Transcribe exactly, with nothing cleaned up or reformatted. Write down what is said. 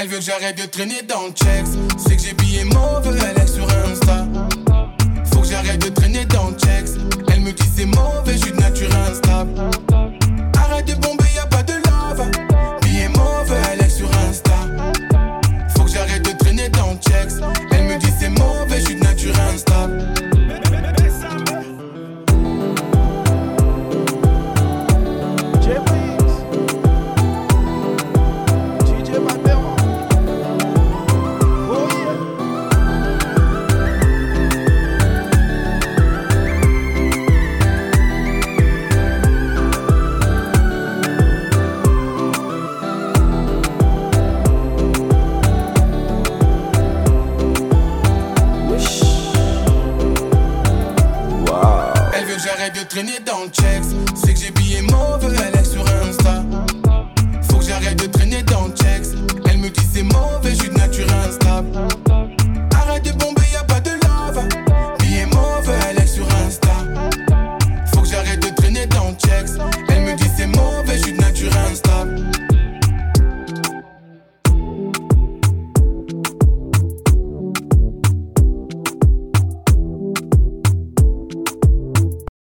Elle veut que j'arrête de traîner dans le checks. C'est que j'ai billets mauvais, elle est sur Insta. Faut que j'arrête de traîner dans le checks. Elle me dit c'est mauvais, je suis de nature instable. Arrête de bomber, y'a pas de lave. Billets mauvais, elle est sur Insta. Faut que j'arrête de traîner dans le checks. Elle me dit c'est mauvais, je suis de nature instable. Traîner dans le checks, c'est que j'ai billets mauvais.